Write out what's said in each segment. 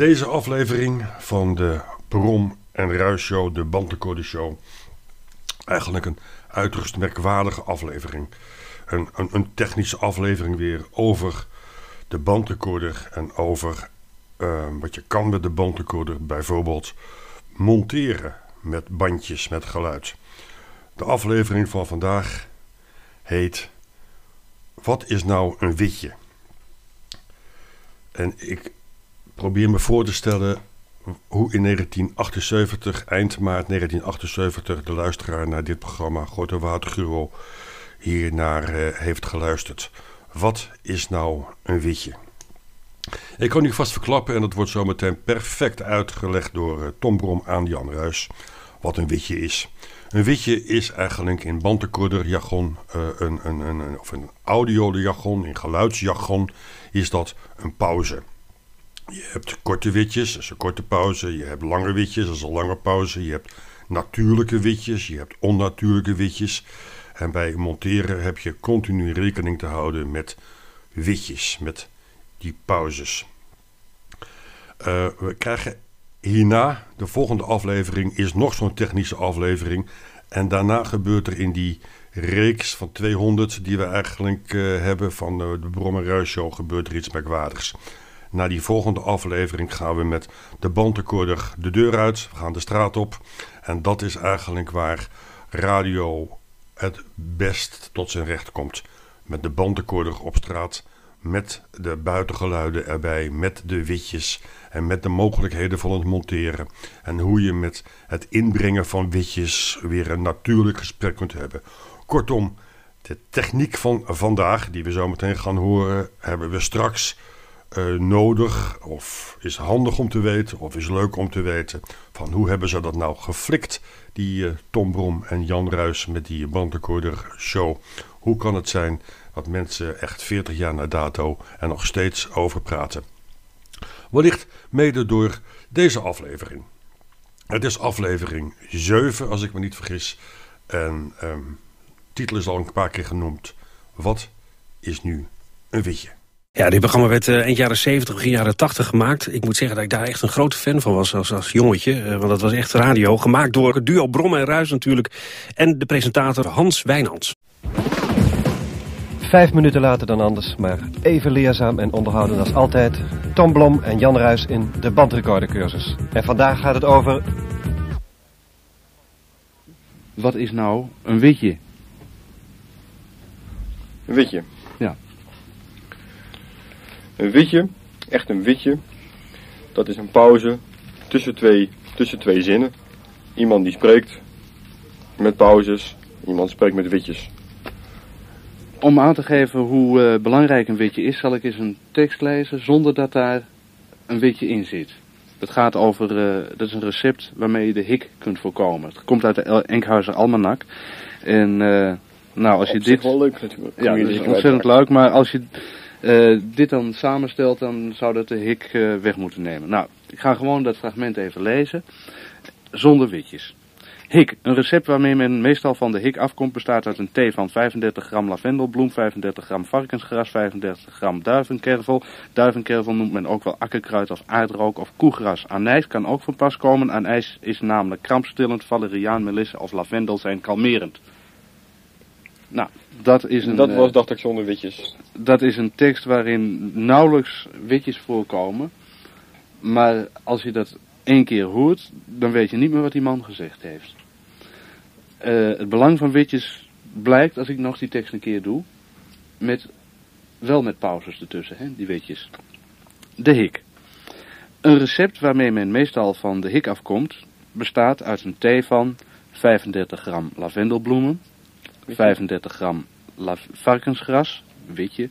Deze aflevering van de Brom en Ruijs Show, de Bandencode Show. Eigenlijk een uiterst merkwaardige aflevering. Een technische aflevering weer over de bandrecorder en over wat je kan met de bandrecorder. Bijvoorbeeld monteren met bandjes, met geluid. De aflevering van vandaag heet Wat is nou een witje? En ik probeer me voor te stellen hoe in 1978, eind maart 1978, de luisteraar naar dit programma Groot en Watergruwel hiernaar heeft geluisterd. Wat is nou een witje? Ik kan u vast verklappen en dat wordt zometeen perfect uitgelegd door Tom Brom aan Jan Ruijs wat een witje is. Een witje is eigenlijk in bandrecorderjargon, of een audiojargon, in geluidsjargon, is dat een pauze. Je hebt korte witjes, dat is een korte pauze. Je hebt lange witjes, dat is een lange pauze. Je hebt natuurlijke witjes, je hebt onnatuurlijke witjes. En bij monteren heb je continu rekening te houden met witjes, met die pauzes. We krijgen hierna, de volgende aflevering is nog zo'n technische aflevering. En daarna gebeurt er in die reeks van 200 die we eigenlijk hebben van de Brom en Ruijs Show, gebeurt er iets merkwaardigs. Na die volgende aflevering gaan we met de bandrecorder de deur uit. We gaan de straat op. En dat is eigenlijk waar radio het best tot zijn recht komt. Met de bandrecorder op straat. Met de buitengeluiden erbij. Met de witjes. En met de mogelijkheden van het monteren. En hoe je met het inbrengen van witjes weer een natuurlijk gesprek kunt hebben. Kortom, de techniek van vandaag, die we zo meteen gaan horen, hebben we straks nodig, of is handig om te weten, of is leuk om te weten, van hoe hebben ze dat nou geflikt, die Tom Brom en Jan Ruijs met die bandrecorder show. Hoe kan het zijn dat mensen echt 40 jaar na dato en nog steeds over praten? Wellicht mede door deze aflevering. Het is aflevering 7, als ik me niet vergis, en titel is al een paar keer genoemd. Wat is nu een witje? Ja, dit programma werd eind jaren 70, begin jaren 80 gemaakt. Ik moet zeggen dat ik daar echt een grote fan van was als jongetje. Want dat was echt radio. Gemaakt door het duo Brom en Ruijs natuurlijk. En de presentator Hans Wijnands. 5 minuten later dan anders, maar even leerzaam en onderhouden als altijd. Tom Brom en Jan Ruijs in de bandrecordercursus. En vandaag gaat het over... Wat is nou een witje? Een witje? Ja. Een witje, echt een witje, dat is een pauze tussen twee zinnen. Iemand die spreekt met pauzes, iemand spreekt met witjes. Om aan te geven hoe belangrijk een witje is, zal ik eens een tekst lezen zonder dat daar een witje in zit. Dat gaat over, dat is een recept waarmee je de hik kunt voorkomen. Het komt uit de El-Enkhuizer Almanak en nou als je dit... Is wel leuk natuurlijk. Ja, dat is ontzettend leuk, maar als je... dit dan samenstelt, dan zou dat de hik weg moeten nemen. Nou, ik ga gewoon dat fragment even lezen, zonder witjes. Hik, een recept waarmee men meestal van de hik afkomt, bestaat uit een thee van 35 gram lavendelbloem, 35 gram varkensgras, 35 gram duivenkervel. Duivenkervel noemt men ook wel akkerkruid of aardrook of koegras. Anijs kan ook van pas komen. Anijs is namelijk krampstillend, valeriaan, melisse of lavendel zijn kalmerend. Nou, dat is een... Dat was, dacht ik, zonder witjes. Dat is een tekst waarin nauwelijks witjes voorkomen. Maar als je dat 1 keer hoort, dan weet je niet meer wat die man gezegd heeft. Het belang van witjes blijkt, als ik nog die tekst een keer doe, wel met pauzes ertussen, hè, die witjes. De hik. Een recept waarmee men meestal van de hik afkomt, bestaat uit een thee van 35 gram lavendelbloemen, 35 gram varkensgras, witje,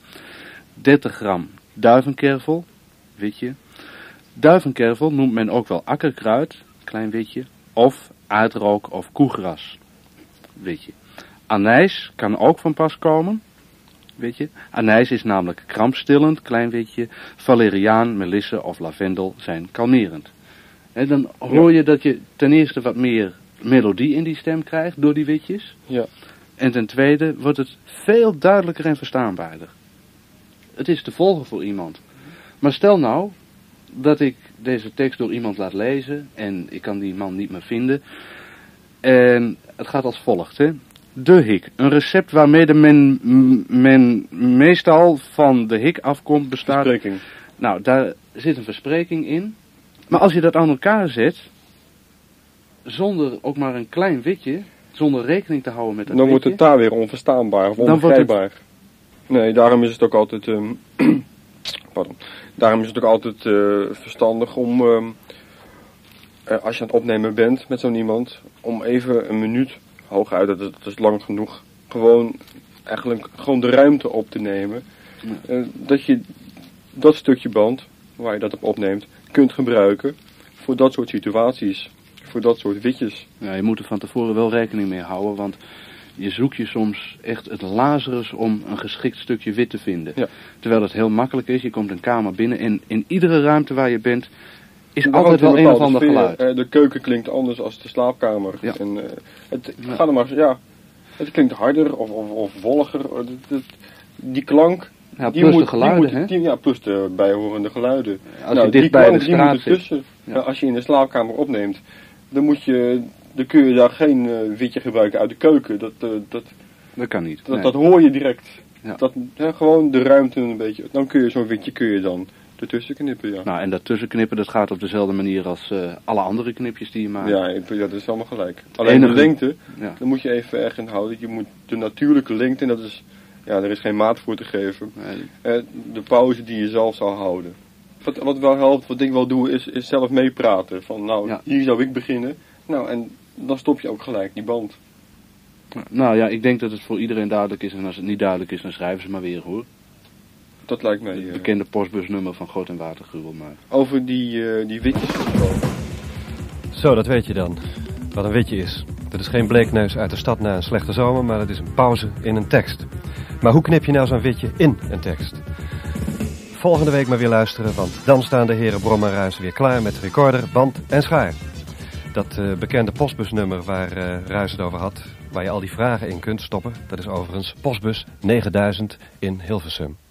30 gram duivenkervel, witje. Duivenkervel noemt men ook wel akkerkruid, klein witje, of aardrook of koegras, witje. Anijs kan ook van pas komen, witje. Anijs is namelijk krampstillend, klein witje. Valeriaan, melisse of lavendel zijn kalmerend. En dan hoor je dat je ten eerste wat meer melodie in die stem krijgt door die witjes. Ja. En ten tweede wordt het veel duidelijker en verstaanbaarder. Het is te volgen voor iemand. Maar stel nou dat ik deze tekst door iemand laat lezen en ik kan die man niet meer vinden. En het gaat als volgt, hè. De hik. Een recept waarmee men meestal van de hik afkomt bestaat... Verspreking. Nou, daar zit een verspreking in. Maar als je dat aan elkaar zet, zonder ook maar een klein witje, zonder rekening te houden met dat dan witje, wordt het daar weer onverstaanbaar of onbegrijpbaar. Nee, daarom is het ook altijd... Pardon. Daarom is het ook altijd verstandig om, als je aan het opnemen bent met zo'n iemand, om even een minuut, hooguit, dat is lang genoeg, gewoon de ruimte op te nemen. Ja. Dat je dat stukje band, waar je dat op opneemt, kunt gebruiken voor dat soort situaties, voor dat soort witjes. Ja, je moet er van tevoren wel rekening mee houden, want... Je zoekt je soms echt het lazarus om een geschikt stukje wit te vinden. Ja. Terwijl het heel makkelijk is. Je komt een kamer binnen en in iedere ruimte waar je bent is altijd wel een of ander geluid. De keuken klinkt anders als de slaapkamer. Ja. En, ga er maar, het klinkt harder of wolliger. Die klank... Ja, plus de geluiden, hè? Ja, plus de bijhorende geluiden. Als je dit bij de straat zit. Ja. Als je in de slaapkamer opneemt, dan moet je... Dan kun je daar geen witje gebruiken uit de keuken. Dat kan niet. Dat hoor je direct. Ja. Gewoon de ruimte een beetje. Dan kun je zo'n witje ertussen knippen. Ja. Nou, en dat tussenknippen dat gaat op dezelfde manier als alle andere knipjes die je maakt. Ja, dat is allemaal gelijk. Alleen de lengte, daar moet je even erg in houden. Je moet de natuurlijke lengte, en dat is, er is geen maat voor te geven. Nee. De pauze die je zelf zou houden. Wat wel helpt, wat ik wel doe, is zelf meepraten. Van hier zou ik beginnen. Nou, en dan stop je ook gelijk die band. Nou ja, ik denk dat het voor iedereen duidelijk is. En als het niet duidelijk is, dan schrijven ze maar weer, hoor. Dat lijkt mij... Het bekende postbusnummer van Groot en Watergruwel, maar... Over die witjes gesproken. Zo, dat weet je dan. Wat een witje is. Dat is geen bleekneus uit de stad na een slechte zomer, maar dat is een pauze in een tekst. Maar hoe knip je nou zo'n witje in een tekst? Volgende week maar weer luisteren, want dan staan de heren Brom en Ruijs weer klaar met recorder, band en schaar. Dat bekende postbusnummer waar Ruijs het over had, waar je al die vragen in kunt stoppen, dat is overigens postbus 9000 in Hilversum.